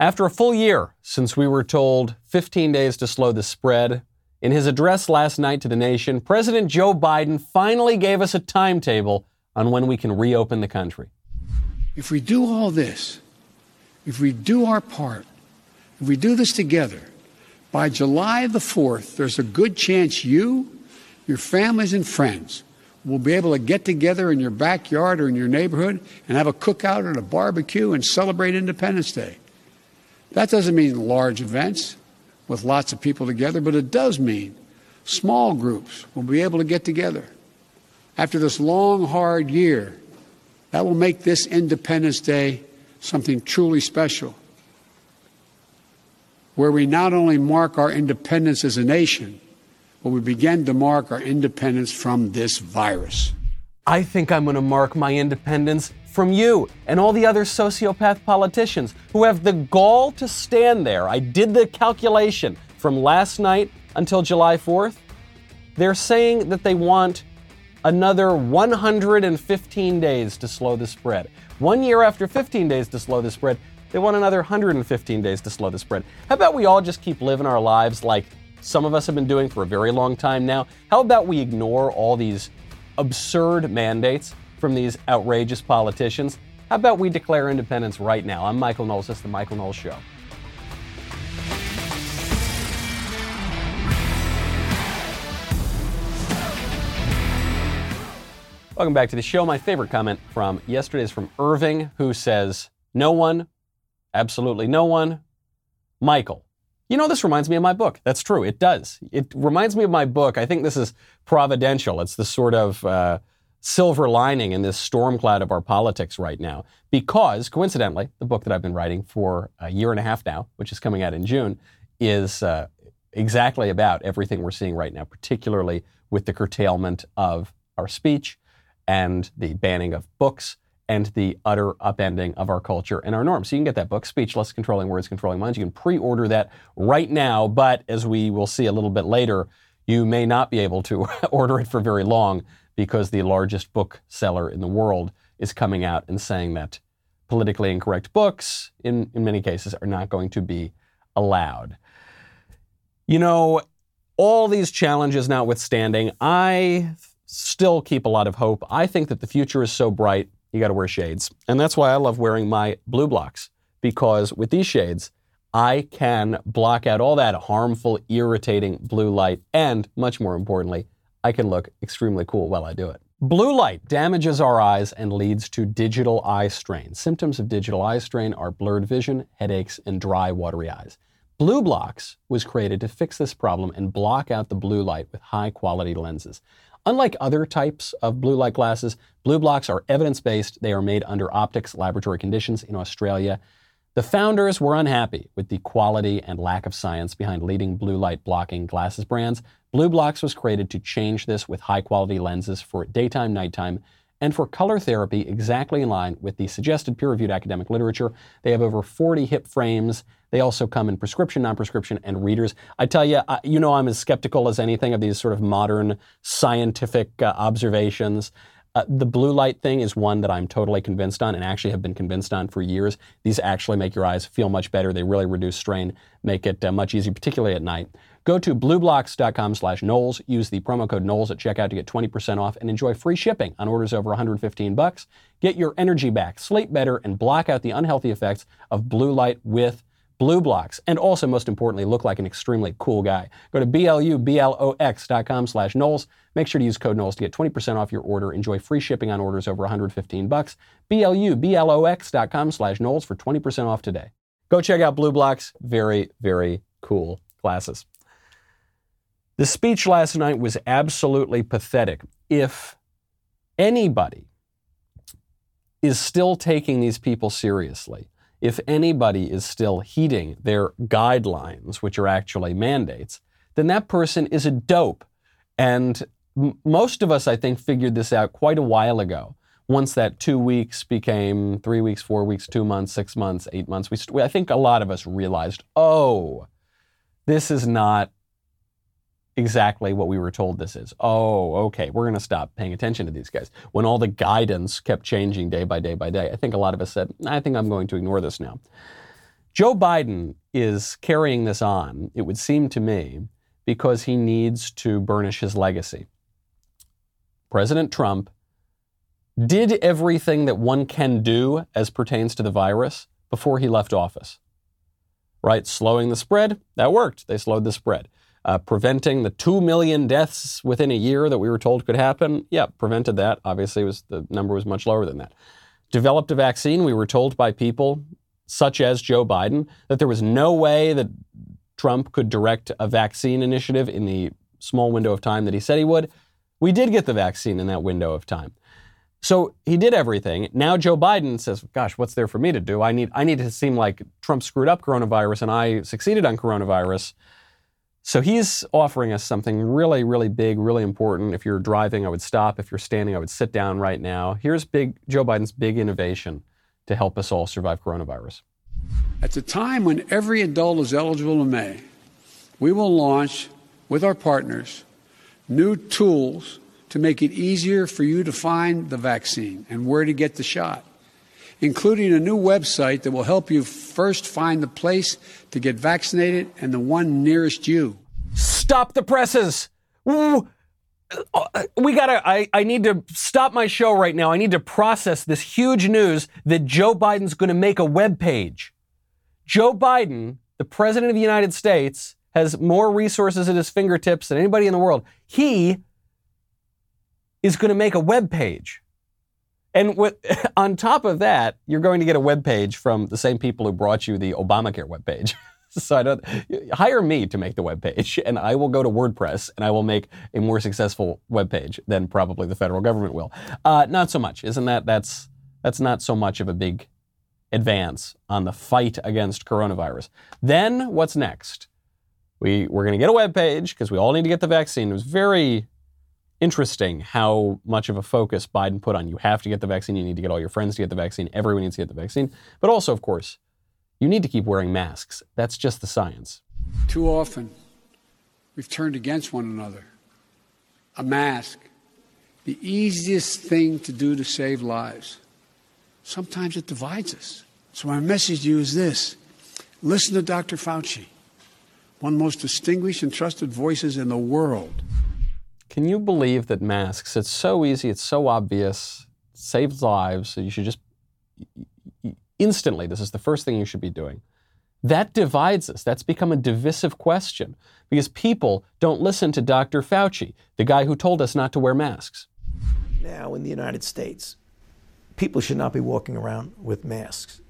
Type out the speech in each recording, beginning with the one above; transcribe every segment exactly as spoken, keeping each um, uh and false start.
After a full year since we were told fifteen days to slow the spread, in his address last night to the nation, President Joe Biden finally gave us a timetable on when we can reopen the country. If we do all this, if we do our part, if we do this together, by July the fourth, there's a good chance you, your families and friends will be able to get together in your backyard or in your neighborhood and have a cookout and a barbecue and celebrate Independence Day. That doesn't mean large events with lots of people together, but it does mean small groups will be able to get together. After this long, hard year, that will make this Independence Day something truly special, where we not only mark our independence as a nation, but we begin to mark our independence from this virus. I think I'm going to mark my independence from you and all the other sociopath politicians who have the gall to stand there. I did the calculation from last night until July fourth. They're saying that they want another one hundred fifteen days to slow the spread. One year after fifteen days to slow the spread, they want another one hundred fifteen days to slow the spread. How about we all just keep living our lives like some of us have been doing for a very long time now? How about we ignore all these absurd mandates from these outrageous politicians? How about we declare independence right now? I'm Michael Knowles. This is The Michael Knowles Show. Welcome back to the show. My favorite comment from yesterday is from Irving, who says, "No one, absolutely no one, Michael. You know, this reminds me of my book." That's true. It does. It reminds me of my book. I think this is providential. It's the sort of uh, silver lining in this storm cloud of our politics right now. Because, coincidentally, the book that I've been writing for a year and a half now, which is coming out in June, is uh, exactly about everything we're seeing right now, particularly with the curtailment of our speech and the banning of books and the utter upending of our culture and our norms. So you can get that book, Speechless: Controlling Words, Controlling Minds. You can pre-order that right now, but as we will see a little bit later, you may not be able to order it for very long because the largest bookseller in the world is coming out and saying that politically incorrect books, in, in many cases, are not going to be allowed. You know, all these challenges notwithstanding, I still keep a lot of hope. I think that the future is so bright, you got to wear shades. And that's why I love wearing my BluBlox, because with these shades, I can block out all that harmful, irritating blue light. And much more importantly, I can look extremely cool while I do it. Blue light damages our eyes and leads to digital eye strain. Symptoms of digital eye strain are blurred vision, headaches, and dry, watery eyes. BluBlox was created to fix this problem and block out the blue light with high-quality lenses. Unlike other types of blue light glasses, BluBlox are evidence-based. They are made under optics laboratory conditions in Australia. The founders were unhappy with the quality and lack of science behind leading blue light blocking glasses brands. BluBlox was created to change this with high-quality lenses for daytime, nighttime, and for color therapy, exactly in line with the suggested peer-reviewed academic literature. They have over forty hip frames. They also come in prescription, non-prescription, and readers. I tell you, I, you know I'm as skeptical as anything of these sort of modern scientific uh, observations. Uh, the blue light thing is one that I'm totally convinced on and actually have been convinced on for years. These actually make your eyes feel much better. They really reduce strain, make it uh, much easier, particularly at night. Go to blue blox dot com slash Knowles. Use the promo code Knowles at checkout to get twenty percent off and enjoy free shipping on orders over one hundred fifteen bucks. Get your energy back, sleep better, and block out the unhealthy effects of blue light with BluBlox. And also, most importantly, look like an extremely cool guy. Go to blue blox dot com slash Knowles. Make sure to use code Knowles to get twenty percent off your order. Enjoy free shipping on orders over one hundred fifteen bucks. blue blox dot com slash Knowles for twenty percent off today. Go check out BluBlox. Very, very cool glasses. The speech last night was absolutely pathetic. If anybody is still taking these people seriously, if anybody is still heeding their guidelines, which are actually mandates, then that person is a dope. And m- most of us, I think, figured this out quite a while ago. Once that two weeks became three weeks, four weeks, two months, six months, eight months, we st- I think a lot of us realized, oh, this is not exactly what we were told this is. Oh, okay, we're going to stop paying attention to these guys. When all the guidance kept changing day by day by day, I think a lot of us said, I think I'm going to ignore this now. Joe Biden is carrying this on, it would seem to me, because he needs to burnish his legacy. President Trump did everything that one can do as pertains to the virus before he left office. Right? Slowing the spread, that worked. They slowed the spread. Uh, preventing the two million deaths within a year that we were told could happen, yeah, prevented that. Obviously, it was, the number was much lower than that. Developed a vaccine, we were told by people such as Joe Biden, that there was no way that Trump could direct a vaccine initiative in the small window of time that he said he would. We did get the vaccine in that window of time. So he did everything. Now Joe Biden says, gosh, what's there for me to do? I need I need to seem like Trump screwed up coronavirus and I succeeded on coronavirus. So he's offering us something really, really big, really important. If you're driving, I would stop. If you're standing, I would sit down right now. Here's big Joe Biden's big innovation to help us all survive coronavirus. At the time when every adult is eligible in May, we will launch with our partners new tools to make it easier for you to find the vaccine and where to get the shot, including a new website that will help you first find the place to get vaccinated and the one nearest you. Stop the presses. Ooh. We gotta, I, I need to stop my show right now. I need to process this huge news that Joe Biden's going to make a webpage. Joe Biden, the president of the United States, has more resources at his fingertips than anybody in the world. He is going to make a webpage. And with, on top of that, you're going to get a webpage from the same people who brought you the Obamacare webpage. So I don't, hire me to make the webpage, and I will go to WordPress, and I will make a more successful webpage than probably the federal government will. Uh, not so much, isn't that? That's that's not so much of a big advance on the fight against coronavirus. Then what's next? We we're going to get a webpage because we all need to get the vaccine. It was very interesting how much of a focus Biden put on you have to get the vaccine. You need to get all your friends to get the vaccine. Everyone needs to get the vaccine, but also, of course, you need to keep wearing masks. That's just the science. Too often, we've turned against one another. A mask, the easiest thing to do to save lives. Sometimes it divides us. So my message to you is this. Listen to Doctor Fauci, one of the most distinguished and trusted voices in the world. Can you believe that masks, it's so easy, it's so obvious, it saves lives, so you should just... Instantly, this is the first thing you should be doing. That divides us. That's become a divisive question because people don't listen to Doctor Fauci, the guy who told us not to wear masks. Now in the United States, people should not be walking around with masks.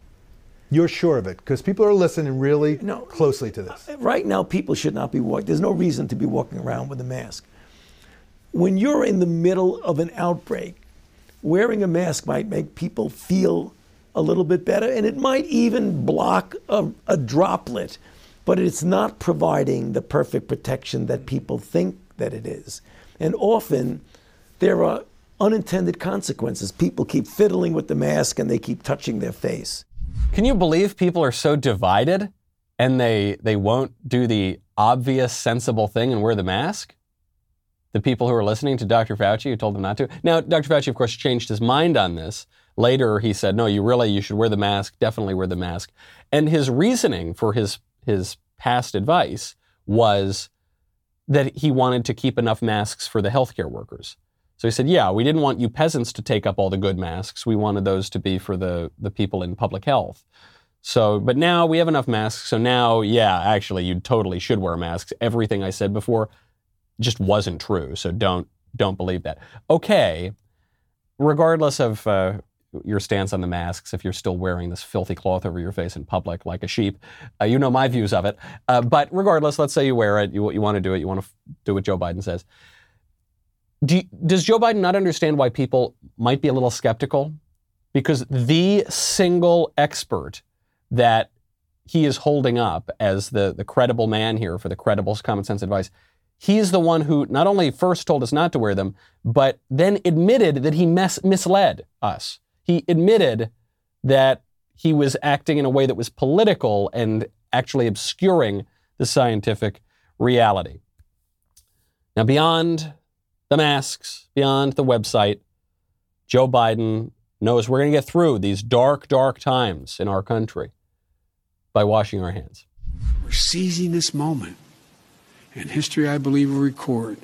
You're sure of it because people are listening really no, closely to this. Right now, people should not be walking. There's no reason to be walking around with a mask. When you're in the middle of an outbreak, wearing a mask might make people feel a little bit better, and it might even block a, a droplet, but it's not providing the perfect protection that people think that it is. And often there are unintended consequences. People keep fiddling with the mask and they keep touching their face. Can you believe people are so divided and they they won't do the obvious, sensible thing and wear the mask? The people who are listening to Doctor Fauci who told them not to. Now, Doctor Fauci, of course, changed his mind on this. Later, he said, no, you really, you should wear the mask, definitely wear the mask. And his reasoning for his his past advice was that he wanted to keep enough masks for the healthcare workers. So he said, yeah, we didn't want you peasants to take up all the good masks. We wanted those to be for the, the people in public health. So, but now we have enough masks. So now, yeah, actually, you totally should wear masks. Everything I said before just wasn't true. So don't, don't believe that. Okay, regardless of... Uh, your stance on the masks, if you're still wearing this filthy cloth over your face in public like a sheep. Uh, you know my views of it. Uh, but regardless, let's say you wear it, you, you want to do it, you want to f- do what Joe Biden says. Do you, does Joe Biden not understand why people might be a little skeptical? Because the single expert that he is holding up as the, the credible man here for the credible common sense advice, he's the one who not only first told us not to wear them, but then admitted that he mes- misled us. He admitted that he was acting in a way that was political and actually obscuring the scientific reality. Now, beyond the masks, beyond the website, Joe Biden knows we're going to get through these dark, dark times in our country. by washing our hands. We're seizing this moment. And history, I believe, will record.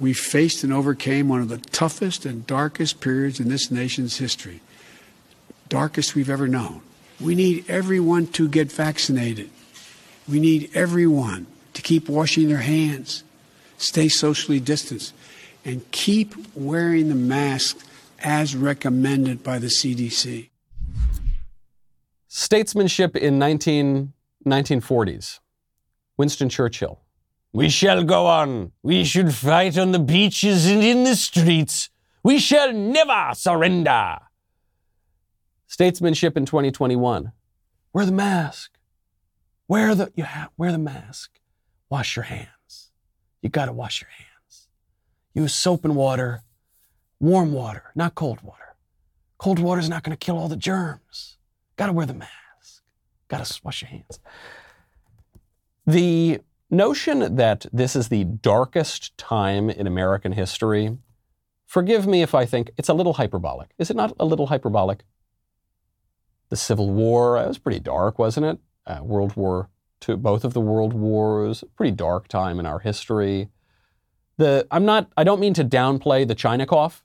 We faced and overcame one of the toughest and darkest periods in this nation's history. Darkest we've ever known. We need everyone to get vaccinated. We need everyone to keep washing their hands, stay socially distanced, and keep wearing the mask as recommended by the C D C. Statesmanship in nineteen forties. Winston Churchill. We shall go on. We should fight on the beaches and in the streets. We shall never surrender. Statesmanship in twenty twenty-one. Wear the mask. Wear the, you have, wear the mask. Wash your hands. You got to wash your hands. Use soap and water. Warm water, not cold water. Cold water is not going to kill all the germs. Got to wear the mask. Got to wash your hands. The notion that this is the darkest time in American history, forgive me if I think it's a little hyperbolic. Is it not a little hyperbolic? The Civil War, it was pretty dark, wasn't it? Uh, World War Two, both of the World Wars, pretty dark time in our history. The I'm not, I don't mean to downplay the China cough.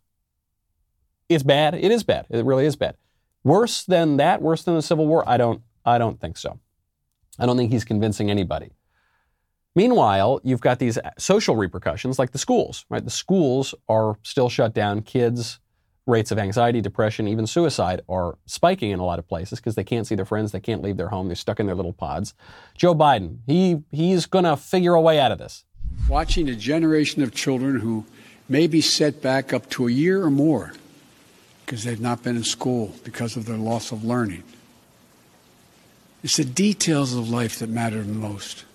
It's bad. It is bad. It really is bad. Worse than that, worse than the Civil War, I don't, I don't think so. I don't think he's convincing anybody. Meanwhile, you've got these social repercussions like the schools, right? The schools are still shut down. Kids' rates of anxiety, depression, even suicide are spiking in a lot of places because they can't see their friends. They can't leave their home. They're stuck in their little pods. Joe Biden, he he's going to figure a way out of this. Watching a generation of children who may be set back up to a year or more because they've not been in school because of their loss of learning. It's the details of life that matter the most.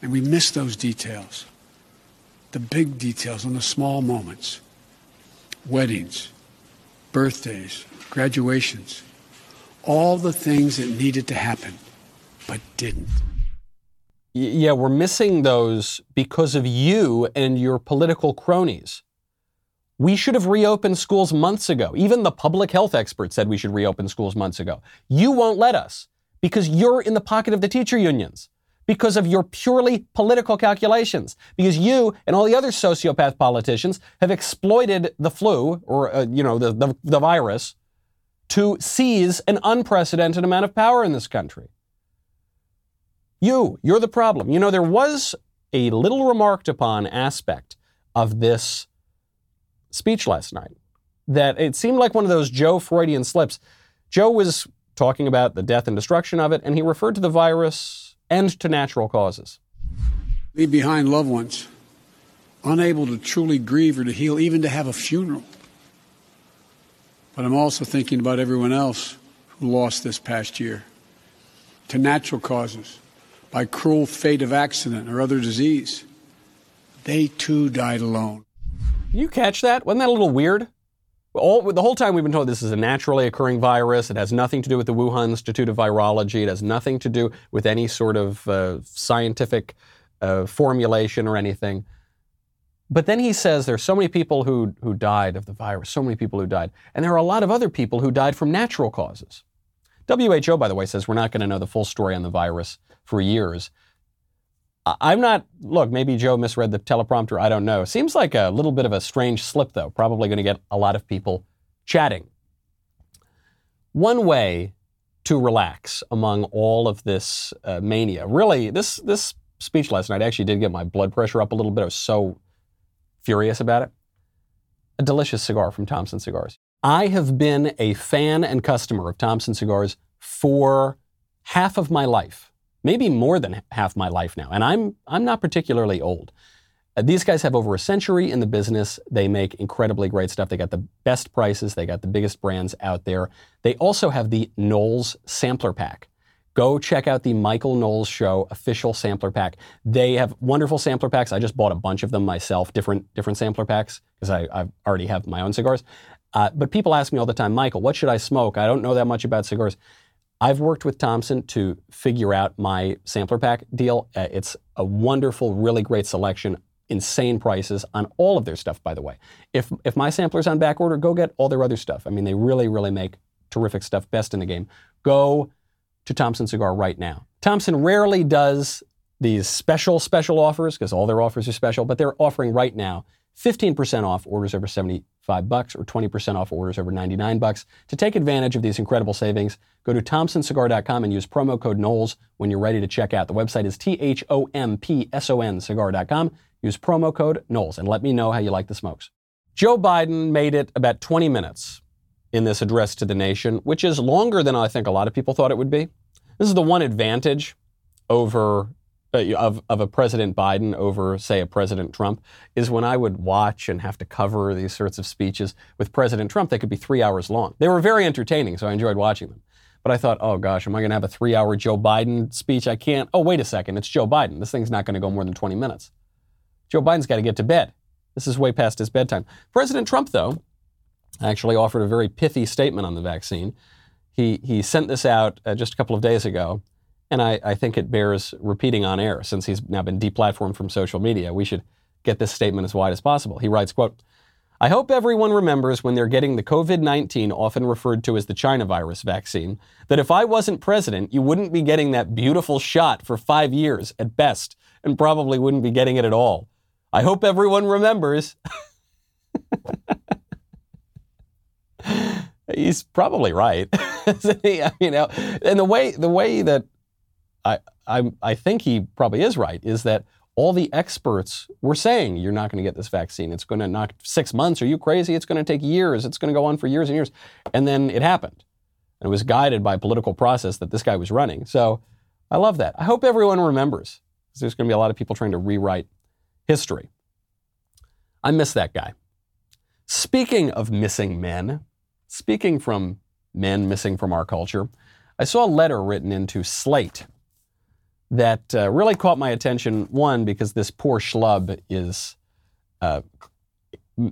And we miss those details, the big details and the small moments, weddings, birthdays, graduations, all the things that needed to happen but didn't. Yeah, we're missing those because of you and your political cronies. We should have reopened schools months ago. Even the public health experts said we should reopen schools months ago. You won't let us because you're in the pocket of the teacher unions. Because of your purely political calculations. Because you and all the other sociopath politicians have exploited the flu or, uh, you know, the, the, the virus to seize an unprecedented amount of power in this country. You, you're the problem. You know, there was a little remarked upon aspect of this speech last night that it seemed like one of those Joe Freudian slips. Joe was talking about the death and destruction of it, and he referred to the virus and to natural causes. Leave behind loved ones, unable to truly grieve or to heal, even to have a funeral. But I'm also thinking about everyone else who lost this past year to natural causes, by cruel fate of accident or other disease. They too died alone. You catch that? Wasn't that a little weird? All, the whole time we've been told this is a naturally occurring virus. It has nothing to do with the Wuhan Institute of Virology. It has nothing to do with any sort of uh, scientific uh, formulation or anything. But then he says there's so many people who, who died of the virus, so many people who died. And there are a lot of other people who died from natural causes. W H O, by the way, says we're not going to know the full story on the virus for years. I'm not, look, maybe Joe misread the teleprompter. I don't know. Seems like a little bit of a strange slip, though. Probably going to get a lot of people chatting. One way to relax among all of this uh, mania. Really, this this speech last night actually did get my blood pressure up a little bit. I was so furious about it. A delicious cigar from Thompson Cigars. I have been a fan and customer of Thompson Cigars for half of my life. Maybe more than half my life now. And I'm I'm not particularly old. Uh, these guys have over a century in the business. They make incredibly great stuff. They got the best prices. They got the biggest brands out there. They also have the Knowles Sampler Pack. Go check out the Michael Knowles Show official sampler pack. They have wonderful sampler packs. I just bought a bunch of them myself, different different sampler packs, because I, I already have my own cigars. Uh, but people ask me all the time, Michael, what should I smoke? I don't know that much about cigars. I've worked with Thompson to figure out my sampler pack deal. Uh, it's a wonderful, really great selection, insane prices on all of their stuff, by the way. If if my sampler's on back order, go get all their other stuff. I mean, they really, really make terrific stuff, best in the game. Go to Thompson Cigar right now. Thompson rarely does these special, special offers because all their offers are special, but they're offering right now fifteen percent off orders over seventy-five bucks or twenty percent off orders over ninety-nine bucks. To take advantage of these incredible savings, go to Thompson Cigar dot com and use promo code Knowles when you're ready to check out. The website is T H O M P S O N Cigar dot com. Use promo code Knowles and let me know how you like the smokes. Joe Biden made it about twenty minutes in this address to the nation, which is longer than I think a lot of people thought it would be. This is the one advantage over uh, of, of a President Biden over, say, a President Trump, is when I would watch and have to cover these sorts of speeches with President Trump, they could be three hours long. They were very entertaining, so I enjoyed watching them. But I thought, oh gosh, am I going to have a three-hour Joe Biden speech? I can't. Oh, wait a second. It's Joe Biden. This thing's not going to go more than twenty minutes. Joe Biden's got to get to bed. This is way past his bedtime. President Trump, though, actually offered a very pithy statement on the vaccine. He he sent this out uh, just a couple of days ago, and I, I think it bears repeating on air since he's now been deplatformed from social media. We should get this statement as wide as possible. He writes, quote, "I hope everyone remembers when they're getting the COVID nineteen, often referred to as the China virus vaccine, that if I wasn't president, you wouldn't be getting that beautiful shot for five years at best, and probably wouldn't be getting it at all. I hope everyone remembers." He's probably right. I mean, and the way the way that I, I I think he probably is right is that all the experts were saying you're not going to get this vaccine. It's going to knock six months. Are you crazy? It's going to take years. It's going to go on for years and years. And then it happened. And it was guided by a political process that this guy was running. So I love that. I hope everyone remembers. There's going to be a lot of people trying to rewrite history. I miss that guy. Speaking of missing men, speaking from men missing from our culture, I saw a letter written into Slate that uh, really caught my attention. One, because this poor schlub is uh,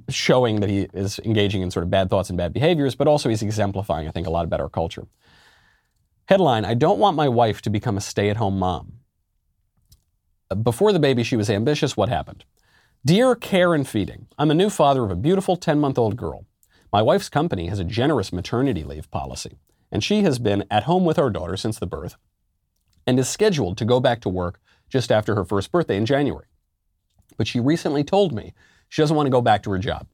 showing that he is engaging in sort of bad thoughts and bad behaviors, but also he's exemplifying, I think, a lot about our culture. Headline, "I don't want my wife to become a stay-at-home mom. Before the baby, she was ambitious. What happened? Dear Care and Feeding, I'm a new father of a beautiful ten-month-old girl. My wife's company has a generous maternity leave policy, and she has been at home with our daughter since the birth and is scheduled to go back to work just after her first birthday in January. But she recently told me she doesn't want to go back to her job.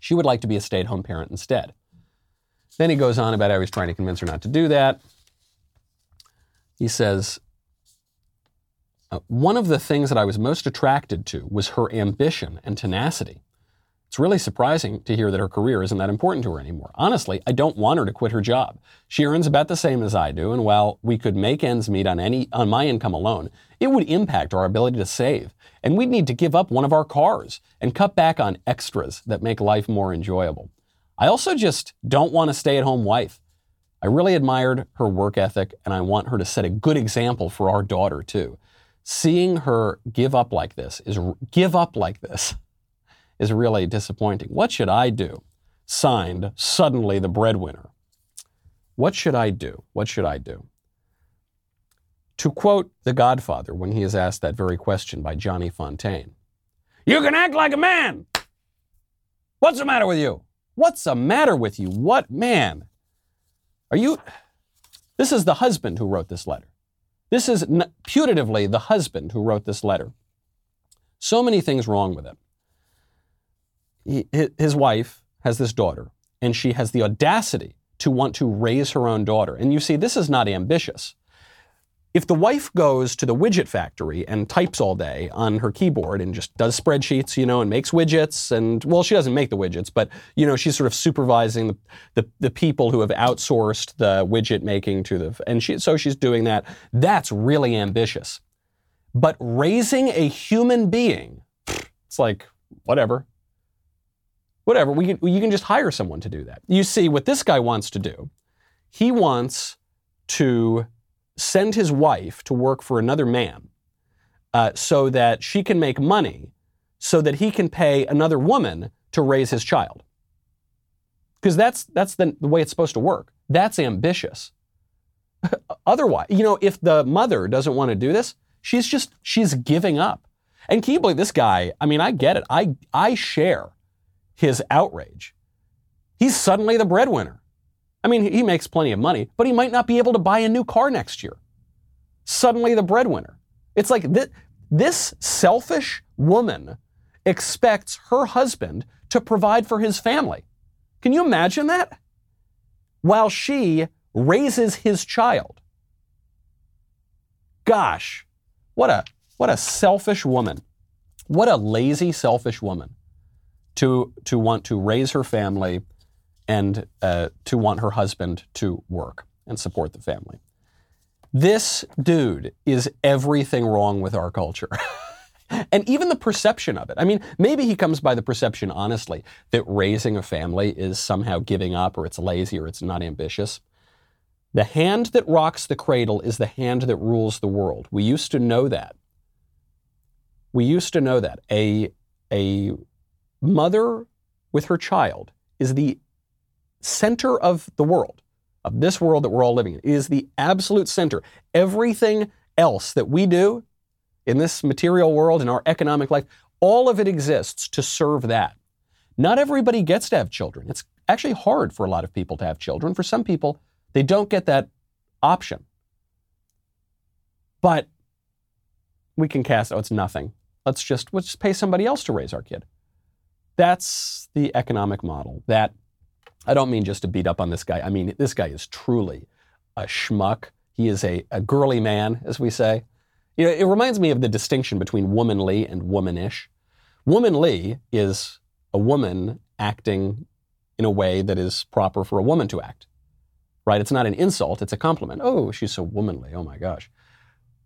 She would like to be a stay-at-home parent instead." Then he goes on about how he's trying to convince her not to do that. He says, Uh, one of the things that I was most attracted to was her ambition and tenacity. It's really surprising to hear that her career isn't that important to her anymore. Honestly, I don't want her to quit her job. She earns about the same as I do, and while we could make ends meet on any on my income alone, it would impact our ability to save, and we'd need to give up one of our cars and cut back on extras that make life more enjoyable. I also just don't want a stay-at-home wife. I really admired her work ethic, and I want her to set a good example for our daughter, too. Seeing her give up like this is give up like this is really disappointing. What should I do? Signed, suddenly the breadwinner. What should I do? What should I do? To quote the Godfather when he is asked that very question by Johnny Fontaine, "You can act like a man. What's the matter with you? What's the matter with you? What man? Are you?" This is the husband who wrote this letter. This is n- putatively the husband who wrote this letter. So many things wrong with him. He, his wife has this daughter, and she has the audacity to want to raise her own daughter. And you see, this is not ambitious. If the wife goes to the widget factory and types all day on her keyboard and just does spreadsheets, you know, and makes widgets, and, well, she doesn't make the widgets, but, you know, she's sort of supervising the, the, the people who have outsourced the widget making to the, and she, so she's doing that. That's really ambitious. But raising a human being, it's like, whatever. Whatever. We can, you can just hire someone to do that. You see, what this guy wants to do, he wants to send his wife to work for another man uh, so that she can make money so that he can pay another woman to raise his child. Because that's that's the, the way it's supposed to work. That's ambitious. Otherwise, you know, if the mother doesn't want to do this, she's just, she's giving up. And can you believe this guy? I mean, I get it. I, I share his outrage. He's suddenly the breadwinner. I mean, he makes plenty of money, but he might not be able to buy a new car next year. Suddenly the breadwinner. It's like th- this selfish woman expects her husband to provide for his family. Can you imagine that? While she raises his child. Gosh, what a what a selfish woman. What a lazy, selfish woman to to want to raise her family and uh, to want her husband to work and support the family. This dude is everything wrong with our culture. And even the perception of it. I mean, maybe he comes by the perception, honestly, that raising a family is somehow giving up or it's lazy or it's not ambitious. The hand that rocks the cradle is the hand that rules the world. We used to know that. We used to know that. A, a mother with her child is the center of the world, of this world that we're all living in. It is the absolute center. Everything else that we do in this material world, in our economic life, all of it exists to serve that. Not everybody gets to have children. It's actually hard for a lot of people to have children. For some people, they don't get that option. But we can cast, oh, it's nothing. Let's just, let's just pay somebody else to raise our kid. That's the economic model. That, I don't mean just to beat up on this guy. I mean, this guy is truly a schmuck. He is a, a girly man, as we say. You know, it reminds me of the distinction between womanly and womanish. Womanly is a woman acting in a way that is proper for a woman to act, right? It's not an insult, it's a compliment. Oh, she's so womanly, oh my gosh.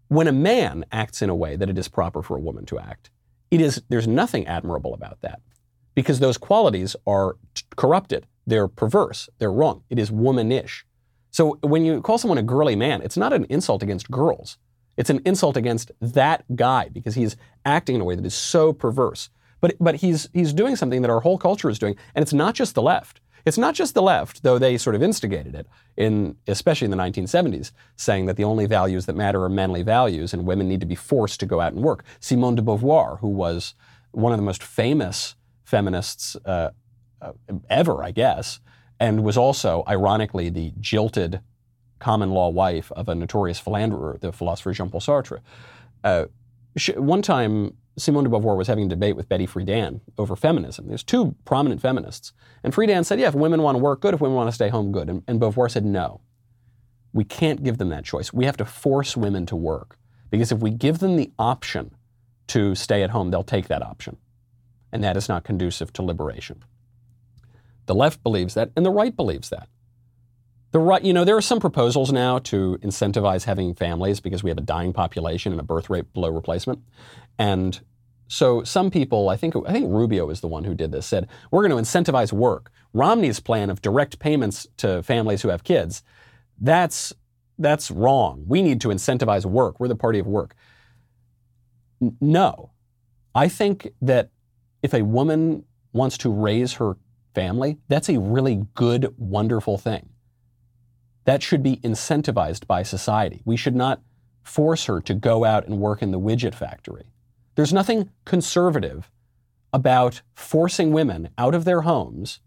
When a man acts in a way that it is proper for a woman to act, it is, there's nothing admirable about that because those qualities are t- corrupted. They're perverse, they're wrong. It is womanish. So when you call someone a girly man, it's not an insult against girls. It's an insult against that guy because he's acting in a way that is so perverse. But but he's he's doing something that our whole culture is doing, and it's not just the left. It's not just the left, though they sort of instigated it, in especially in the nineteen seventies, saying that the only values that matter are manly values and women need to be forced to go out and work. Simone de Beauvoir, who was one of the most famous feminists uh, uh, ever, I guess, and was also, ironically, the jilted common law wife of a notorious philanderer, the philosopher Jean-Paul Sartre. Uh, she, one time, Simone de Beauvoir was having a debate with Betty Friedan over feminism. There's two prominent feminists. And Friedan said, yeah, if women want to work, good. If women want to stay home, good. And, and Beauvoir said, no, we can't give them that choice. We have to force women to work. Because if we give them the option to stay at home, they'll take that option. And that is not conducive to liberation. The left believes that, and the right believes that. The right, you know, there are some proposals now to incentivize having families because we have a dying population and a birth rate below replacement. And so some people, I think I think Rubio is the one who did this, said, we're going to incentivize work. Romney's plan of direct payments to families who have kids, that's that's wrong. We need to incentivize work. We're the party of work. N- no. I think that if a woman wants to raise her family, that's a really good, wonderful thing. That should be incentivized by society. We should not force her to go out and work in the widget factory. There's nothing conservative about forcing women out of their homes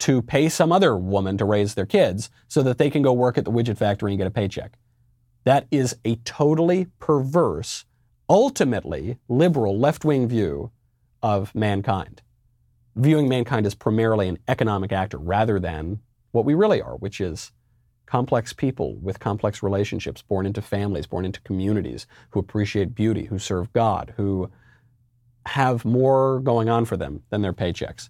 to pay some other woman to raise their kids so that they can go work at the widget factory and get a paycheck. That is a totally perverse, ultimately liberal left-wing view of mankind, viewing mankind as primarily an economic actor rather than what we really are, which is complex people with complex relationships, born into families, born into communities, who appreciate beauty, who serve God, who have more going on for them than their paychecks.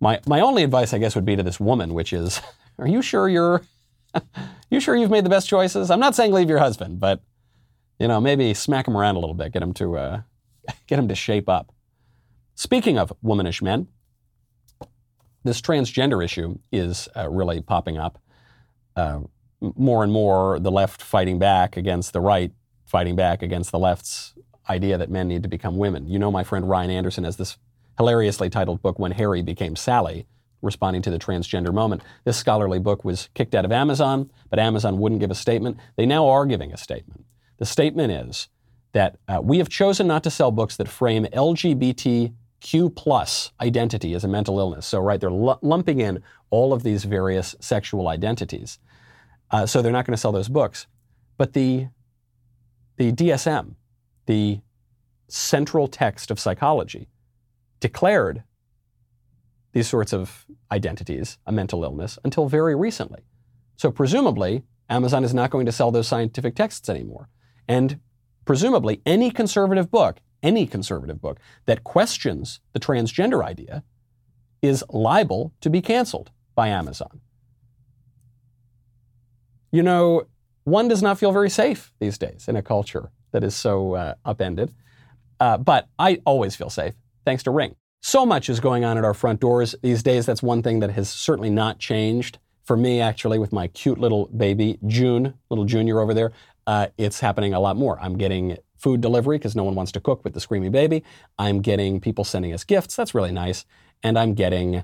My my only advice, I guess, would be to this woman, which is, are you sure you're, you sure you've made the best choices? I'm not saying leave your husband, but, you know, maybe smack him around a little bit, get him to, uh, get him to shape up. Speaking of womanish men, this transgender issue is uh, really popping up. Uh, more and more, the left fighting back against the right, fighting back against the left's idea that men need to become women. You know, my friend Ryan Anderson has this hilariously titled book, When Harry Became Sally, responding to the transgender moment. This scholarly book was kicked out of Amazon, but Amazon wouldn't give a statement. They now are giving a statement. The statement is that uh, we have chosen not to sell books that frame L G B T Q plus identity as a mental illness. So, right, they're l- lumping in all of these various sexual identities. Uh, so they're not going to sell those books. But the the D S M, the central text of psychology, declared these sorts of identities a mental illness until very recently. So presumably, Amazon is not going to sell those scientific texts anymore. And presumably, any conservative book, any conservative book that questions the transgender idea is liable to be canceled by Amazon. You know, one does not feel very safe these days in a culture that is so uh, upended. Uh, but I always feel safe, thanks to Ring. So much is going on at our front doors these days. That's one thing that has certainly not changed. For me, actually, with my cute little baby, June, little Junior over there, uh, it's happening a lot more. I'm getting food delivery because no one wants to cook with the screamy baby. I'm getting people sending us gifts. That's really nice. And I'm getting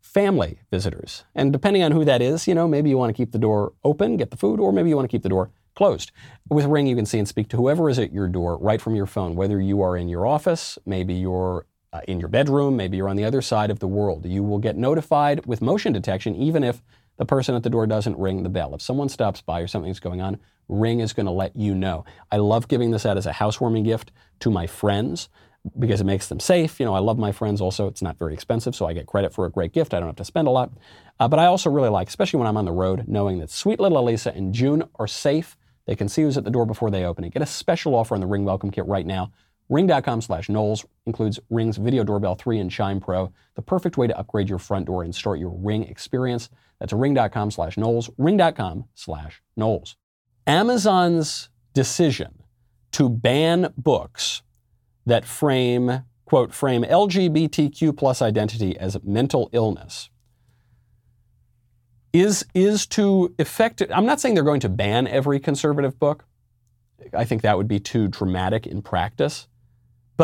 family visitors. And depending on who that is, you know, maybe you want to keep the door open, get the food, or maybe you want to keep the door closed. With Ring, you can see and speak to whoever is at your door right from your phone, whether you are in your office, maybe you're Uh, in your bedroom, maybe you're on the other side of the world. You will get notified with motion detection even if the person at the door doesn't ring the bell. If someone stops by or something's going on, Ring is going to let you know. I love giving this out as a housewarming gift to my friends because it makes them safe. You know, I love my friends also. It's not very expensive, so I get credit for a great gift. I don't have to spend a lot. Uh, but I also really like, especially when I'm on the road, knowing that sweet little Elisa and June are safe. They can see who's at the door before they open it. Get a special offer on the Ring Welcome Kit right now. Ring.com slash Knowles includes Ring's Video Doorbell three and Chime Pro, the perfect way to upgrade your front door and start your Ring experience. That's Ring.com slash Knowles, Ring.com slash Knowles. Amazon's decision to ban books that frame, quote, frame L G B T Q plus identity as mental illness is, is to effect, I'm not saying they're going to ban every conservative book. I think that would be too dramatic in practice.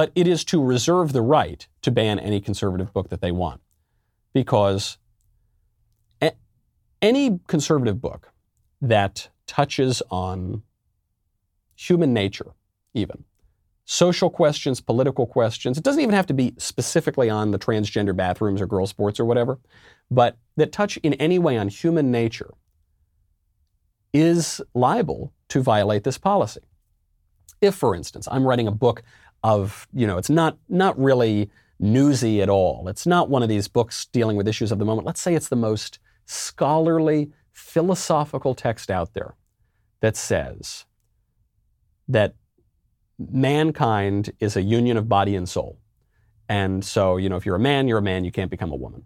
But it is to reserve the right to ban any conservative book that they want. Because a- any conservative book that touches on human nature, even, social questions, political questions, it doesn't even have to be specifically on the transgender bathrooms or girl sports or whatever, but that touch in any way on human nature is liable to violate this policy. If, for instance, I'm writing a book of, you know, it's not not really newsy at all. It's not one of these books dealing with issues of the moment. Let's say it's the most scholarly, philosophical text out there that says that mankind is a union of body and soul. And so, you know, if you're a man, you're a man, you can't become a woman.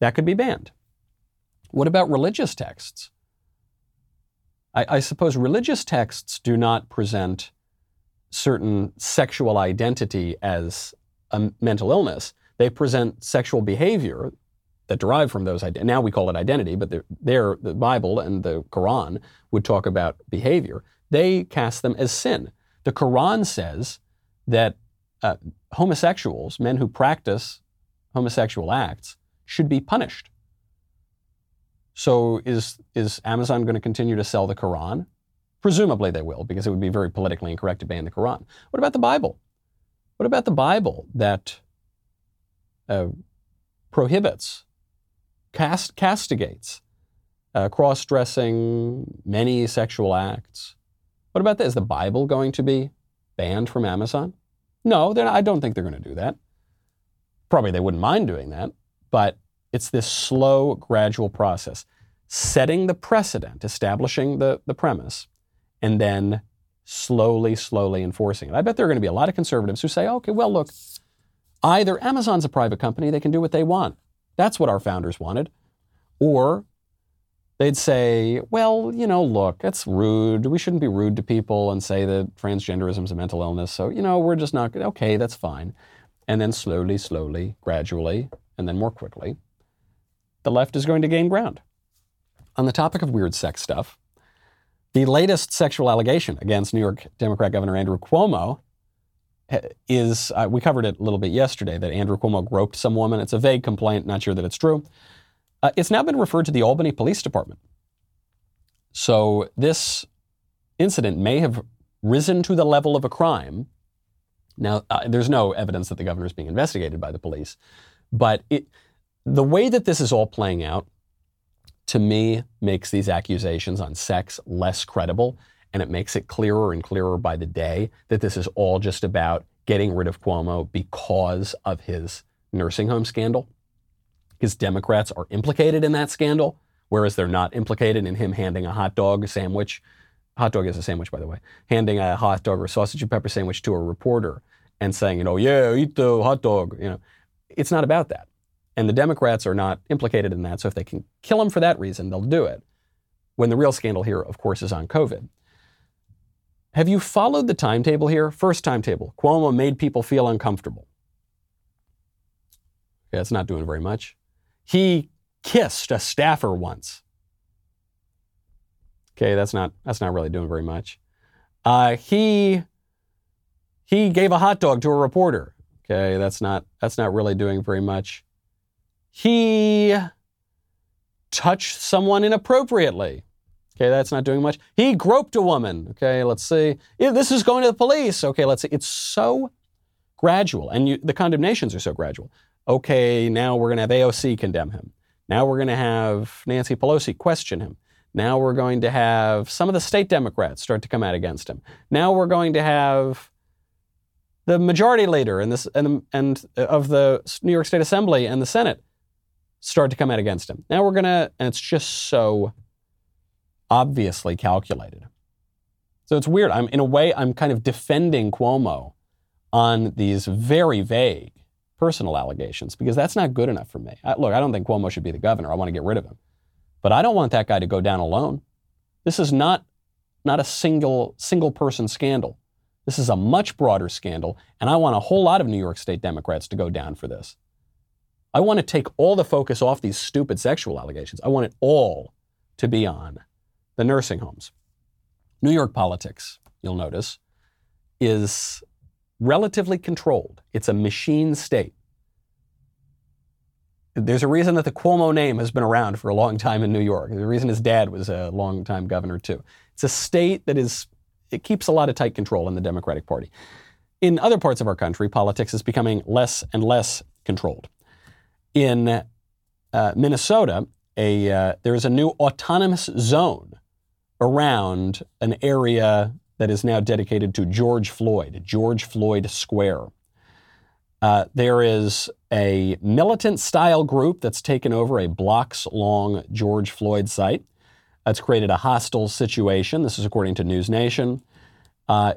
That could be banned. What about religious texts? I, I suppose religious texts do not present certain sexual identity as a mental illness. They present sexual behavior that derive from those. Now we call it identity, but they're, they're, the Bible and the Quran would talk about behavior. They cast them as sin. The Quran says that uh, homosexuals, men who practice homosexual acts, should be punished. So is is Amazon going to continue to sell the Quran? Presumably they will, because it would be very politically incorrect to ban the Quran. What about the Bible? What about the Bible that uh, prohibits, cast, castigates, uh, cross-dressing, many sexual acts? What about that? Is the Bible going to be banned from Amazon? No, they're not, I don't think they're going to do that. Probably they wouldn't mind doing that, but it's this slow, gradual process, setting the precedent, establishing the, the premise, and then slowly, slowly enforcing it. I bet there are going to be a lot of conservatives who say, okay, well, look, either Amazon's a private company, they can do what they want. That's what our founders wanted. Or they'd say, well, you know, look, it's rude. We shouldn't be rude to people and say that transgenderism is a mental illness. So, you know, we're just not, okay, that's fine. And then slowly, slowly, gradually, and then more quickly, the left is going to gain ground. On the topic of weird sex stuff, the latest sexual allegation against New York Democrat Governor Andrew Cuomo is, uh, we covered it a little bit yesterday, that Andrew Cuomo groped some woman. It's a vague complaint, not sure that it's true. Uh, it's now been referred to the Albany Police Department. So this incident may have risen to the level of a crime Now, uh, there's no evidence that the governor is being investigated by the police, but it, the way that this is all playing out, to me, makes these accusations on sex less credible, and it makes it clearer and clearer by the day that this is all just about getting rid of Cuomo because of his nursing home scandal. Because Democrats are implicated in that scandal, whereas they're not implicated in him handing a hot dog sandwich. Hot dog is a sandwich, by the way. Handing a hot dog or sausage and pepper sandwich to a reporter and saying, you know, yeah, eat the hot dog. You know, it's not about that. And the Democrats are not implicated in that. So if they can kill him for that reason, they'll do it. When the real scandal here, of course, is on COVID. Have you followed the timetable here? First timetable, Cuomo made people feel uncomfortable. Yeah, it's not doing very much. He kissed a staffer once. Okay, that's not that's not really doing very much. Uh, he he gave a hot dog to a reporter. Okay, that's not that's not really doing very much. He touched someone inappropriately. Okay, that's not doing much. He groped a woman. Okay, let's see. Yeah, this is going to the police. Okay, let's see. It's so gradual, and you, the condemnations are so gradual. Okay, now we're going to have A O C condemn him. Now we're going to have Nancy Pelosi question him. Now we're going to have some of the state Democrats start to come out against him. Now we're going to have the majority leader in this and and of the New York State Assembly and the Senate start to come out against him. Now we're going to, and it's just so obviously calculated. So it's weird. I'm in a way, I'm kind of defending Cuomo on these very vague personal allegations, because that's not good enough for me. I, look, I don't think Cuomo should be the governor. I want to get rid of him. But I don't want that guy to go down alone. This is not, not a single, single person scandal. This is a much broader scandal, and I want a whole lot of New York State Democrats to go down for this. I want to take all the focus off these stupid sexual allegations. I want it all to be on the nursing homes. New York politics, you'll notice, is relatively controlled. It's a machine state. There's a reason that the Cuomo name has been around for a long time in New York. There's a reason his dad was a long-time governor, too. It's a state that is, it keeps a lot of tight control in the Democratic Party. In other parts of our country, politics is becoming less and less controlled. In uh, Minnesota, a uh, there is a new autonomous zone around an area that is now dedicated to George Floyd, George Floyd Square. Uh, there is a militant-style group that's taken over a blocks-long George Floyd site. That's created a hostile situation. This is according to News Nation. Uh,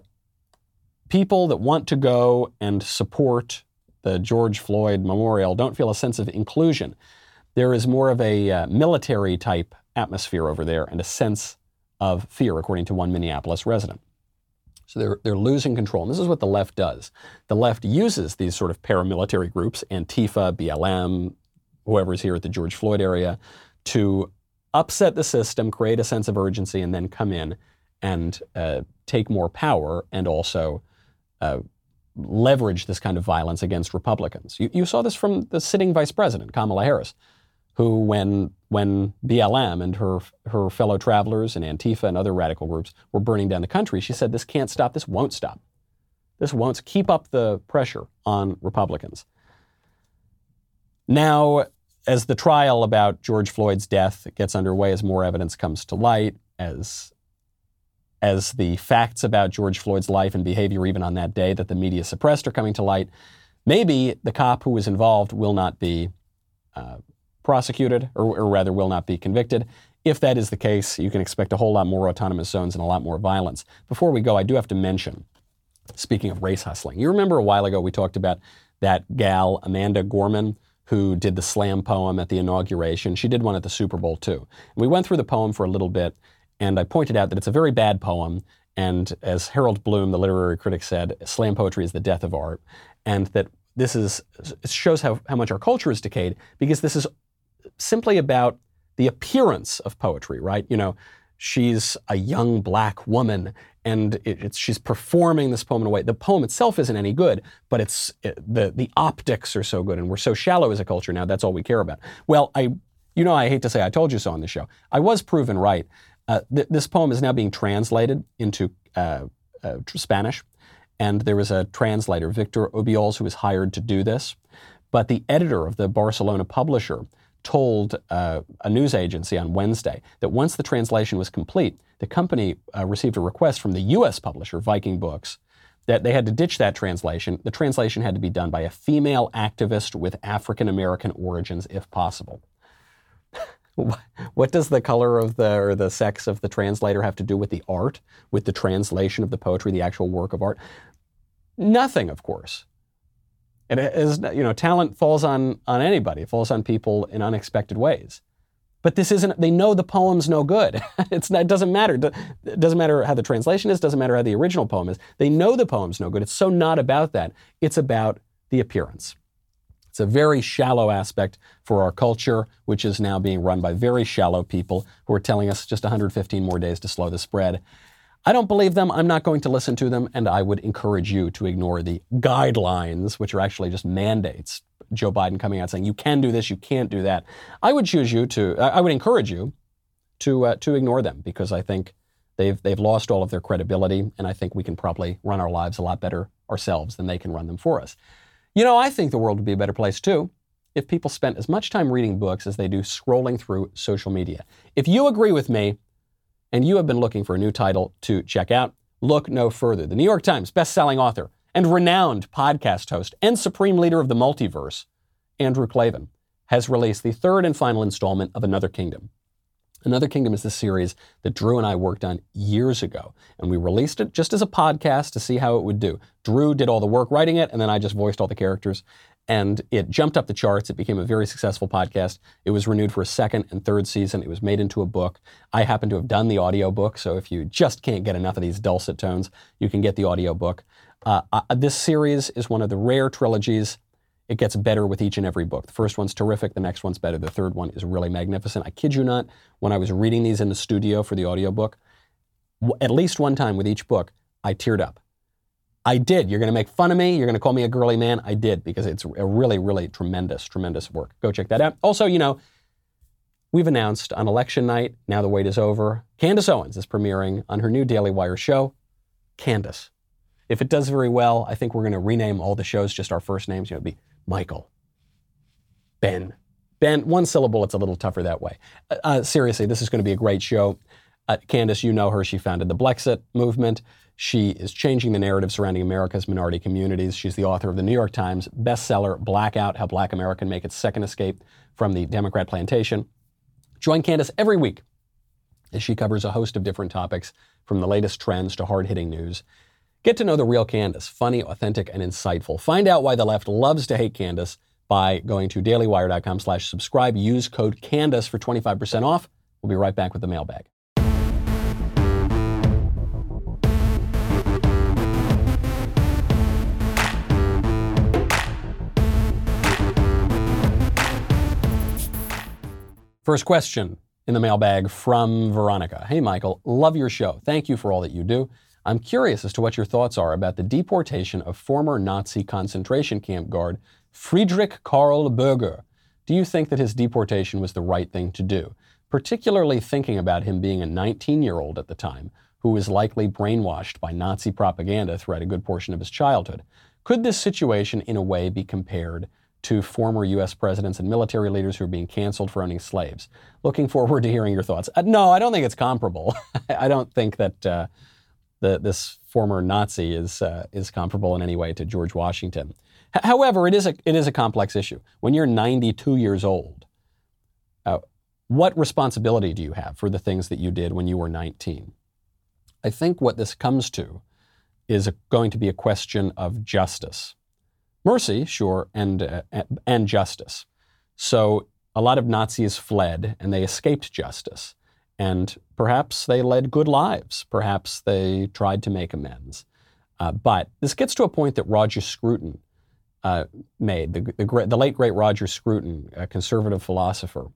people that want to go and support the George Floyd Memorial don't feel a sense of inclusion. There is more of a uh, military-type atmosphere over there and a sense of fear, according to one Minneapolis resident. So they're, they're losing control. And this is what the left does. The left uses these sort of paramilitary groups, Antifa, B L M, whoever's here at the George Floyd area, to upset the system, create a sense of urgency, and then come in and uh, take more power and also uh, leverage this kind of violence against Republicans. You, you saw this from the sitting vice president, Kamala Harris, who when when B L M and her her fellow travelers and Antifa and other radical groups were burning down the country, she said, this can't stop, this won't stop. This won't keep up the pressure on Republicans. Now, as the trial about George Floyd's death gets underway, as more evidence comes to light, as, as the facts about George Floyd's life and behavior even on that day that the media suppressed are coming to light, maybe the cop who was involved will not be uh, prosecuted, or, or rather will not be convicted. If that is the case, you can expect a whole lot more autonomous zones and a lot more violence. Before we go, I do have to mention, speaking of race hustling, you remember a while ago we talked about that gal, Amanda Gorman, who did the slam poem at the inauguration. She did one at the Super Bowl too. And we went through the poem for a little bit, and I pointed out that it's a very bad poem, and as Harold Bloom, the literary critic, said, slam poetry is the death of art, and that this is it shows how, how much our culture has decayed, because this is simply about the appearance of poetry, right? You know, she's a young black woman, and it, it's, she's performing this poem in a way. The poem itself isn't any good, but it's it, the the optics are so good, and we're so shallow as a culture now. That's all we care about. Well, I, you know, I hate to say I told you so on the show. I was proven right. Uh, th- this poem is now being translated into uh, uh, Spanish, And there was a translator, Victor Obiols, who was hired to do this. But the editor of the Barcelona publisher told uh, a news agency on Wednesday that once the translation was complete, the company uh, received a request from the U S publisher, Viking Books, that they had to ditch that translation. The translation had to be done by a female activist with African-American origins, if possible. What does the color of the, or the sex of the translator have to do with the art, with the translation of the poetry, the actual work of art? Nothing, of course. And as you know, talent falls on, on anybody. It falls on people in unexpected ways. But this isn't, they know the poem's no good. It's not, it doesn't matter. It doesn't matter how the translation is. It doesn't matter how the original poem is. They know the poem's no good. It's so not about that. It's about the appearance. It's a very shallow aspect for our culture, which is now being run by very shallow people who are telling us just one hundred fifteen more days to slow the spread. I don't believe them. I'm not going to listen to them. And I would encourage you to ignore the guidelines, which are actually just mandates. Joe Biden coming out saying, you can do this, you can't do that. I would choose you to, I would encourage you to uh, to ignore them, because I think they've they've lost all of their credibility. And I think we can probably run our lives a lot better ourselves than they can run them for us. You know, I think the world would be a better place too if people spent as much time reading books as they do scrolling through social media. If you agree with me and you have been looking for a new title to check out, look no further. The New York Times best-selling author and renowned podcast host and supreme leader of the multiverse, Andrew Klavan, has released the third and final installment of Another Kingdom. Another Kingdom is the series that Drew and I worked on years ago, and we released it just as a podcast to see how it would do. Drew did all the work writing it, and then I just voiced all the characters, and it jumped up the charts. It became a very successful podcast. It was renewed for a second and third season. It was made into a book. I happen to have done the audiobook, so if you just can't get enough of these dulcet tones, you can get the audiobook. Uh, uh, this series is one of the rare trilogies. It gets better with each and every book. The first one's terrific. The next one's better. The third one is really magnificent. I kid you not, when I was reading these in the studio for the audiobook, w- at least one time with each book, I teared up. I did. You're going to make fun of me. You're going to call me a girly man. I did, because it's a really, really tremendous, tremendous work. Go check that out. Also, you know, we've announced on election night, now the wait is over, Candace Owens is premiering on her new Daily Wire show, Candace. If it does very well, I think we're going to rename all the shows, just our first names. You know, it'd be Michael, Ben, Ben, one syllable. It's a little tougher that way. Uh, uh, seriously, this is going to be a great show. Uh, Candace, you know her. She founded the Blexit movement. She is changing the narrative surrounding America's minority communities. She's the author of the New York Times bestseller, Blackout, How Black America Can Make Its Second Escape from the Democrat Plantation. Join Candace every week as she covers a host of different topics, from the latest trends to hard-hitting news. Get to know the real Candace, funny, authentic, and insightful. Find out why the left loves to hate Candace by going to dailywire.com slash subscribe. Use code Candace for twenty-five percent off. We'll be right back with the mailbag. First question in the mailbag from Veronica. Hey, Michael, love your show. Thank you for all that you do. I'm curious as to what your thoughts are about the deportation of former Nazi concentration camp guard Friedrich Karl Berger. Do you think that his deportation was the right thing to do, particularly thinking about him being a nineteen-year-old at the time who was likely brainwashed by Nazi propaganda throughout a good portion of his childhood? Could this situation in a way be compared to former U S presidents and military leaders who are being canceled for owning slaves? Looking forward to hearing your thoughts. Uh, no, I don't think it's comparable. I don't think that... Uh, The, this former Nazi is uh, is comparable in any way to George Washington. H- however, it is a it is a complex issue. When you're ninety-two years old, uh, what responsibility do you have for the things that you did when you were nineteen? I think what this comes to is a, going to be a question of justice, mercy, sure, and uh, and justice. So a lot of Nazis fled and they escaped justice. And perhaps they led good lives. Perhaps they tried to make amends. Uh, but this gets to a point that Roger Scruton uh, made, the, the, the late, great Roger Scruton, a conservative philosopher,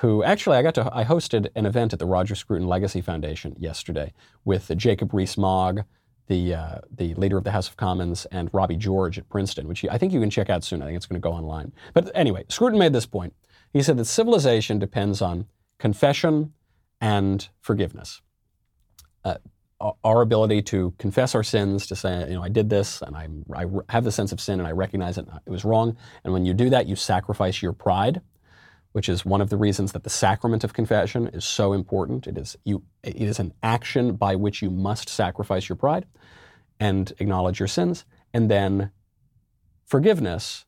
who actually I got to, I hosted an event at the Roger Scruton Legacy Foundation yesterday with Jacob Rees-Mogg, the, uh, the leader of the House of Commons, and Robbie George at Princeton, which he, I think you can check out soon. I think it's going to go online. But anyway, Scruton made this point. He said that civilization depends on confession and forgiveness. Uh, our ability to confess our sins, to say, you know, I did this and I, I have the sense of sin and I recognize it, it was wrong. And when you do that, you sacrifice your pride, which is one of the reasons that the sacrament of confession is so important. It is you. It is an action by which you must sacrifice your pride and acknowledge your sins. And then forgiveness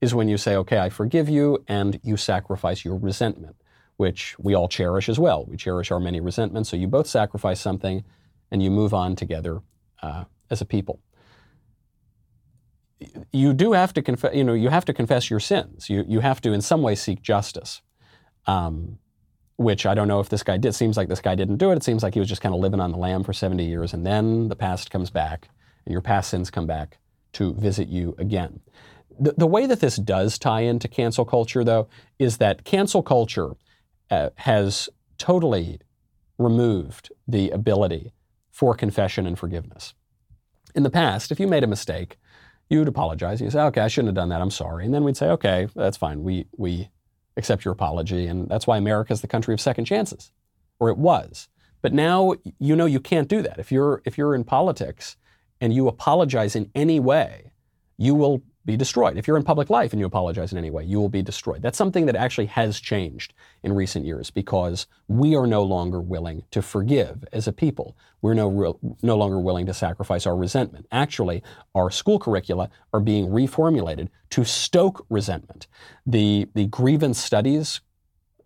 is when you say, okay, I forgive you, and you sacrifice your resentment, which we all cherish as well. We cherish our many resentments. So you both sacrifice something and you move on together uh, as a people. You do have to confess, you know, you have to confess your sins. You you have to in some way seek justice, um, which I don't know if this guy did. Seems like this guy didn't do it. It seems like he was just kind of living on the lamb for seventy years. And then the past comes back and your past sins come back to visit you again. The, the way that this does tie into cancel culture, though, is that cancel culture uh, has totally removed the ability for confession and forgiveness. In the past, if you made a mistake, you'd apologize. You say, okay, I shouldn't have done that. I'm sorry. And then we'd say, okay, that's fine. We we accept your apology. And that's why America is the country of second chances, or it was. But now, you know, you can't do that. If you're if you're in politics and you apologize in any way, you will be destroyed. If you're in public life and you apologize in any way, you will be destroyed. That's something that actually has changed in recent years because we are no longer willing to forgive as a people. We're no real, no longer willing to sacrifice our resentment. Actually, our school curricula are being reformulated to stoke resentment. The, the grievance studies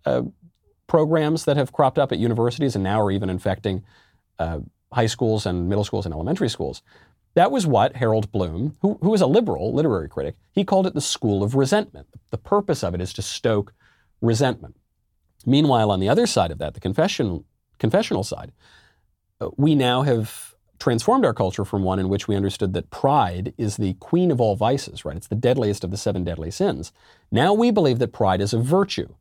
uh, programs that have cropped up at universities and now are even infecting uh, high schools and middle schools and elementary schools. That was what Harold Bloom, who, who is a liberal literary critic, he called it the school of resentment. The purpose of it is to stoke resentment. Meanwhile, on the other side of that, the confession, confessional side, we now have transformed our culture from one in which we understood that pride is the queen of all vices, right? It's the deadliest of the seven deadly sins. Now we believe that pride is a virtue.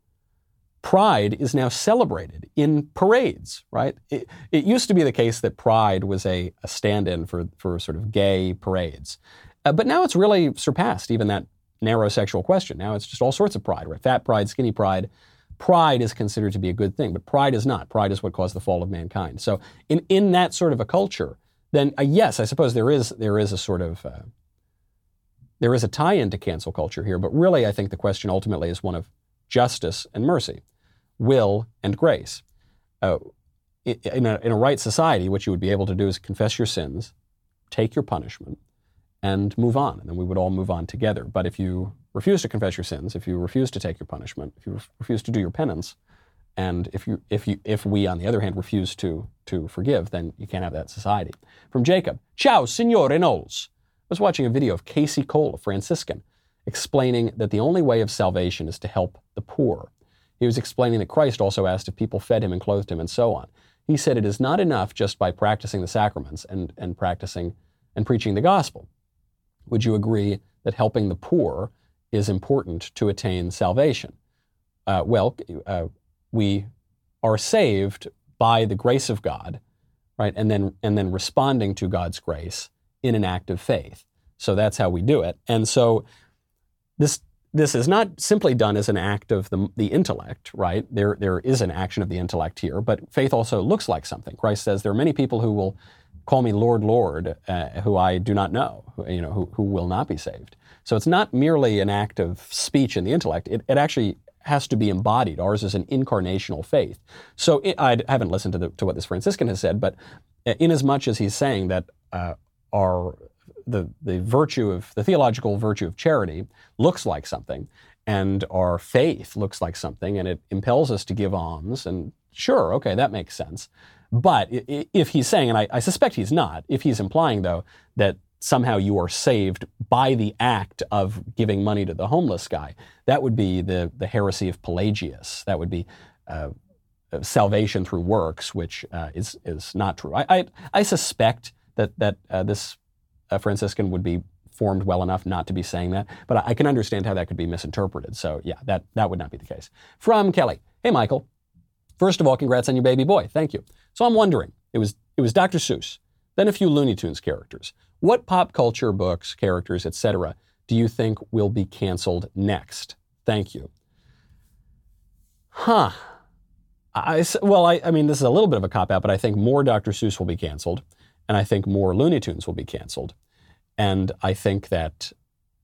Pride is now celebrated in parades, right? It, it used to be the case that pride was a, a stand-in for, for sort of gay parades. Uh, but now it's really surpassed even that narrow sexual question. Now it's just all sorts of pride, right? Fat pride, skinny pride. Pride is considered to be a good thing, but pride is not. Pride is what caused the fall of mankind. So in, in that sort of a culture, then uh, yes, I suppose there is, there is a sort of, uh, there is a tie-in to cancel culture here, but really I think the question ultimately is one of justice and mercy. Will and grace. Uh, in, a, in a right society, what you would be able to do is confess your sins, take your punishment, and move on. And then we would all move on together. But if you refuse to confess your sins, if you refuse to take your punishment, if you refuse to do your penance, and if you, if you, if we, on the other hand, refuse to to forgive, then you can't have that society. From Jacob, ciao, Signore Knowles. I was watching a video of Casey Cole, a Franciscan, explaining that the only way of salvation is to help the poor. He was explaining that Christ also asked if people fed him and clothed him and so on. He said it is not enough just by practicing the sacraments and, and practicing and preaching the gospel. Would you agree that helping the poor is important to attain salvation? Uh, well, uh, we are saved by the grace of God, right? And then, and then responding to God's grace in an act of faith. So that's how we do it. And so this This is not simply done as an act of the, the intellect, right? There, there is an action of the intellect here, but faith also looks like something. Christ says, there are many people who will call me Lord, Lord, uh, who I do not know, who, you know, who, who will not be saved. So it's not merely an act of speech in the intellect. It, it actually has to be embodied. Ours is an incarnational faith. So it, I haven't listened to, the, to what this Franciscan has said, but in as much as he's saying that uh, our... The, the virtue of, the theological virtue of charity looks like something, and our faith looks like something, and it impels us to give alms, and sure, okay, that makes sense. But if he's saying, and I, I suspect he's not, if he's implying, though, that somehow you are saved by the act of giving money to the homeless guy, that would be the, the heresy of Pelagius. That would be uh, salvation through works, which uh, is, is not true. I, I, I suspect that, that uh, this Franciscan would be formed well enough not to be saying that, but I can understand how that could be misinterpreted. So yeah, that, that would not be the case. From Kelly, hey Michael, first of all, congrats on your baby boy. Thank you. So I'm wondering, it was it was Doctor Seuss, then a few Looney Tunes characters. What pop culture books, characters, et cetera, do you think will be canceled next? Thank you. Huh. I, well, I, I mean, this is a little bit of a cop-out, but I think more Doctor Seuss will be canceled, and I think more Looney Tunes will be canceled, and I think that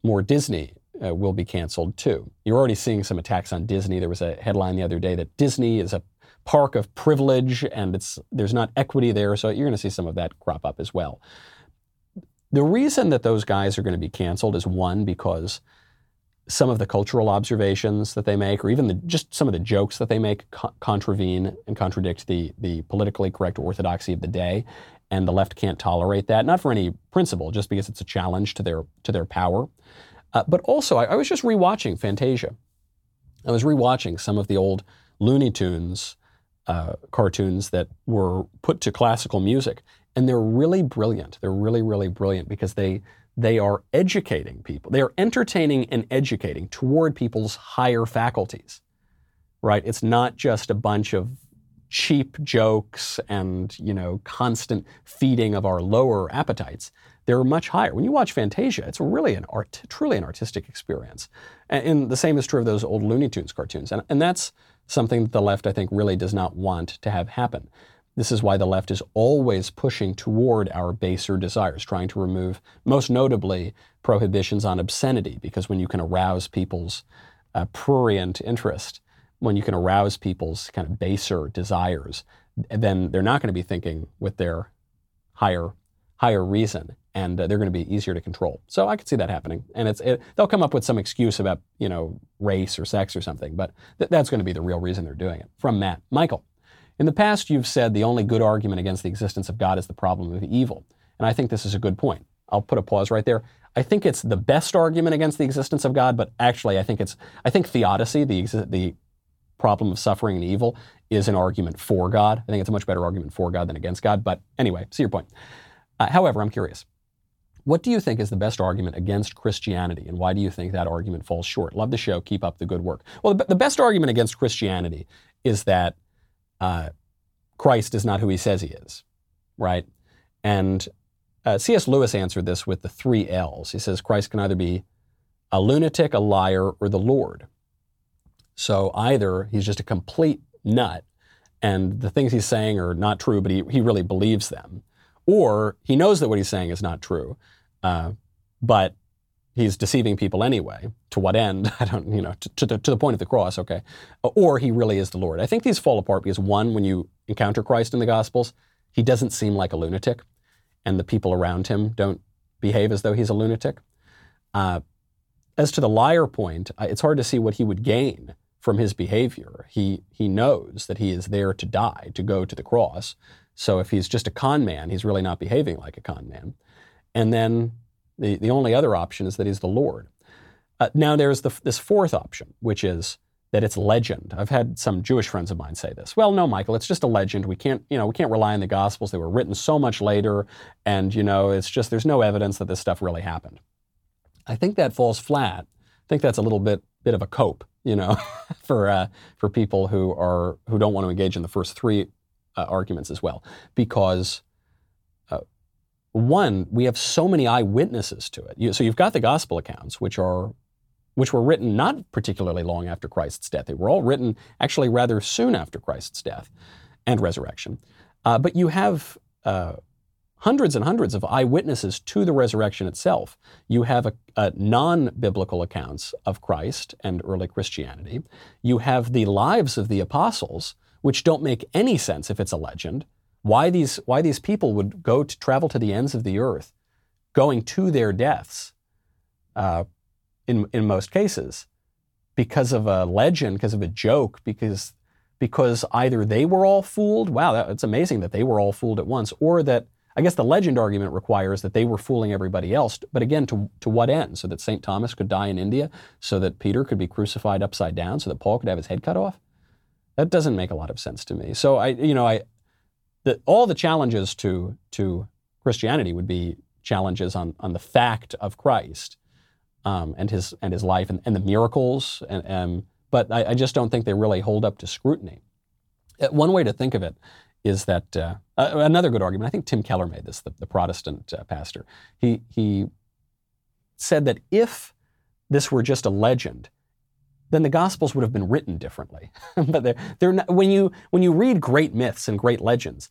more Disney uh, will be canceled, too. You're already seeing some attacks on Disney. There was a headline the other day that Disney is a park of privilege, and it's there's not equity there, so you're going to see some of that crop up as well. The reason that those guys are going to be canceled is, one, because some of the cultural observations that they make, or even the, just some of the jokes that they make, co- contravene and contradict the, the politically correct orthodoxy of the day, and the left can't tolerate that, not for any principle, just because it's a challenge to their to their power. Uh, but also, I, I was just rewatching Fantasia. I was rewatching some of the old Looney Tunes uh, cartoons that were put to classical music, and they're really brilliant. They're really, really brilliant because they... They are educating people. They are entertaining and educating toward people's higher faculties, right? It's not just a bunch of cheap jokes and, you know, constant feeding of our lower appetites. They're much higher. When you watch Fantasia, it's really an art, truly an artistic experience. And, and the same is true of those old Looney Tunes cartoons. And, and that's something that the left, I think, really does not want to have happen. This is why the left is always pushing toward our baser desires, trying to remove, most notably, prohibitions on obscenity, because when you can arouse people's uh, prurient interest, when you can arouse people's kind of baser desires, then they're not going to be thinking with their higher higher reason, and uh, they're going to be easier to control. So I could see that happening. And it's it, they'll come up with some excuse about, you know, race or sex or something, but th- that's going to be the real reason they're doing it. From Matt. Michael. In the past, you've said the only good argument against the existence of God is the problem of evil. And I think this is a good point. I'll put a pause right there. I think it's the best argument against the existence of God, but actually I think it's, I think theodicy, the, the problem of suffering and evil, is an argument for God. I think it's a much better argument for God than against God. But anyway, see your point. Uh, however, I'm curious. What do you think is the best argument against Christianity, and why do you think that argument falls short? Love the show. Keep up the good work. Well, the, the best argument against Christianity is that Uh, Christ is not who he says he is, right? And uh, C S Lewis answered this with the three L's. He says, Christ can either be a lunatic, a liar, or the Lord. So either he's just a complete nut and the things he's saying are not true, but he, he really believes them. Or he knows that what he's saying is not true, uh, but he's deceiving people anyway. To what end? I don't, you know, to, to, the, to the point of the cross, okay. Or he really is the Lord. I think these fall apart because, one, when you encounter Christ in the Gospels, he doesn't seem like a lunatic, and the people around him don't behave as though he's a lunatic. Uh, as to the liar point, it's hard to see what he would gain from his behavior. He, he knows that he is there to die, to go to the cross. So if he's just a con man, he's really not behaving like a con man. And then The, the only other option is that he's the Lord. Uh, now there's the, this fourth option, which is that it's legend. I've had some Jewish friends of mine say this. Well, no, Michael, it's just a legend. We can't, you know, we can't rely on the Gospels. They were written so much later, and you know, it's just there's no evidence that this stuff really happened. I think that falls flat. I think that's a little bit bit of a cope, you know, for uh, for people who are who don't want to engage in the first three uh, arguments as well, because. One, we have so many eyewitnesses to it. You, so you've got the gospel accounts, which are, which were written not particularly long after Christ's death. They were all written actually rather soon after Christ's death and resurrection. Uh, but you have uh, hundreds and hundreds of eyewitnesses to the resurrection itself. You have a, a non-biblical accounts of Christ and early Christianity. You have the lives of the apostles, which don't make any sense if it's a legend. Why these why these people would go to travel to the ends of the earth, going to their deaths, uh, in in most cases, because of a legend, because of a joke, because because either they were all fooled. Wow, that, it's amazing that they were all fooled at once, or that I guess the legend argument requires that they were fooling everybody else. But again, to to what end? So that Saint Thomas could die in India, so that Peter could be crucified upside down, so that Paul could have his head cut off. That doesn't make a lot of sense to me. So I you know I. The, all the challenges to to Christianity would be challenges on, on the fact of Christ um, and his and his life and, and the miracles. And, and but I, I just don't think they really hold up to scrutiny. One way to think of it is that uh, another good argument. I think Tim Keller made this, the, the Protestant uh, pastor. He he said that if this were just a legend, then the Gospels would have been written differently. But they're, they're not, when you when you read great myths and great legends,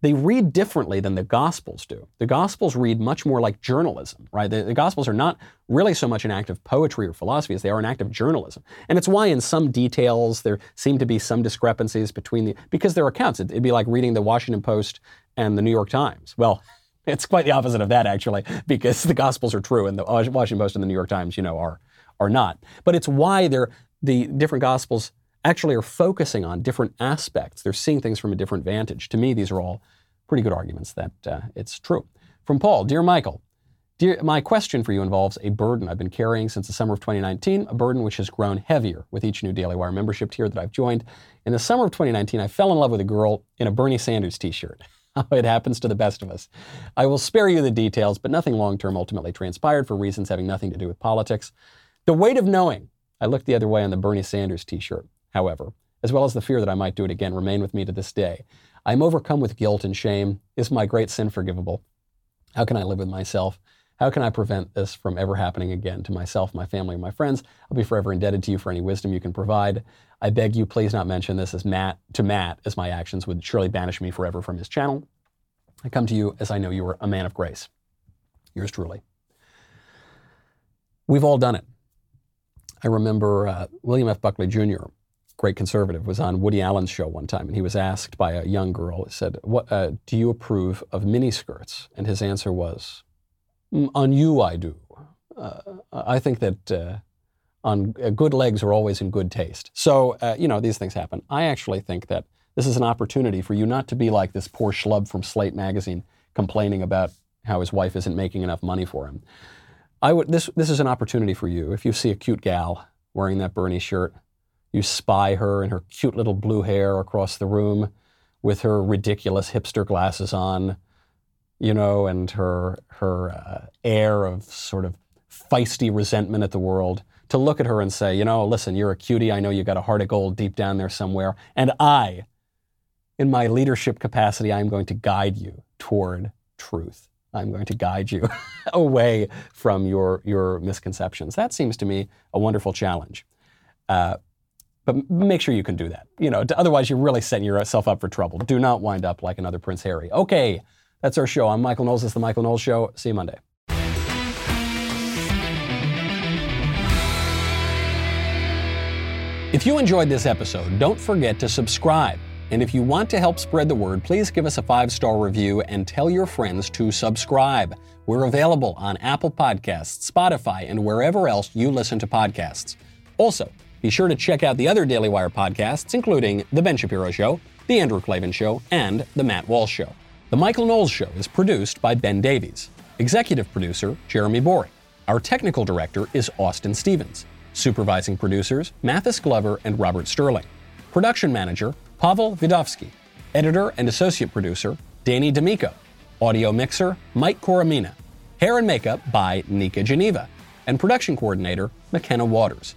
they read differently than the Gospels do. The Gospels read much more like journalism, right? The, the Gospels are not really so much an act of poetry or philosophy as they are an act of journalism. And it's why in some details there seem to be some discrepancies between the, because there are accounts. It'd, it'd be like reading the Washington Post and the New York Times. Well, it's quite the opposite of that, actually, because the Gospels are true and the Washington Post and the New York Times, you know, are are not. But it's why they're, the different Gospels actually are focusing on different aspects. They're seeing things from a different vantage. To me, these are all pretty good arguments that uh, it's true. From Paul, Dear Michael, dear, my question for you involves a burden I've been carrying since the summer of twenty nineteen, a burden which has grown heavier with each new Daily Wire membership tier that I've joined. In the summer of twenty nineteen, I fell in love with a girl in a Bernie Sanders t-shirt. It happens to the best of us. I will spare you the details, but nothing long-term ultimately transpired for reasons having nothing to do with politics. The weight of knowing I looked the other way on the Bernie Sanders t-shirt, however, as well as the fear that I might do it again, remain with me to this day. I am overcome with guilt and shame. Is my great sin forgivable? How can I live with myself? How can I prevent this from ever happening again to myself, my family, and my friends? I'll be forever indebted to you for any wisdom you can provide. I beg you, please not mention this as Matt to Matt, as my actions would surely banish me forever from his channel. I come to you as I know you are a man of grace. Yours truly. We've all done it. I remember uh, William F. Buckley Junior, great conservative, was on Woody Allen's show one time, and he was asked by a young girl, he said, "What uh, do you approve of miniskirts?" And his answer was, mm, on you I do. Uh, I think that uh, on uh, good legs are always in good taste. So, uh, you know, these things happen. I actually think that this is an opportunity for you not to be like this poor schlub from Slate magazine complaining about how his wife isn't making enough money for him. I would, this this is an opportunity for you. If you see a cute gal wearing that Bernie shirt, you spy her and her cute little blue hair across the room with her ridiculous hipster glasses on, you know, and her her uh, air of sort of feisty resentment at the world, to look at her and say, you know, listen, you're a cutie. I know you got a heart of gold deep down there somewhere. And I, in my leadership capacity, I'm going to guide you toward truth. I'm going to guide you away from your your misconceptions. That seems to me a wonderful challenge. Uh, but make sure you can do that. You know, otherwise you're really setting yourself up for trouble. Do not wind up like another Prince Harry. Okay, that's our show. I'm Michael Knowles. This is The Michael Knowles Show. See you Monday. If you enjoyed this episode, don't forget to subscribe. And if you want to help spread the word, please give us a five-star review and tell your friends to subscribe. We're available on Apple Podcasts, Spotify, and wherever else you listen to podcasts. Also, be sure to check out the other Daily Wire podcasts, including The Ben Shapiro Show, The Andrew Klavan Show, and The Matt Walsh Show. The Michael Knowles Show is produced by Ben Davies. Executive producer, Jeremy Boring. Our technical director is Austin Stevens. Supervising producers, Mathis Glover and Robert Sterling. Production manager, Pavel Vidovsky. Editor and associate producer, Danny D'Amico. Audio mixer, Mike Coromina. Hair and makeup by Nika Geneva. And production coordinator, McKenna Waters.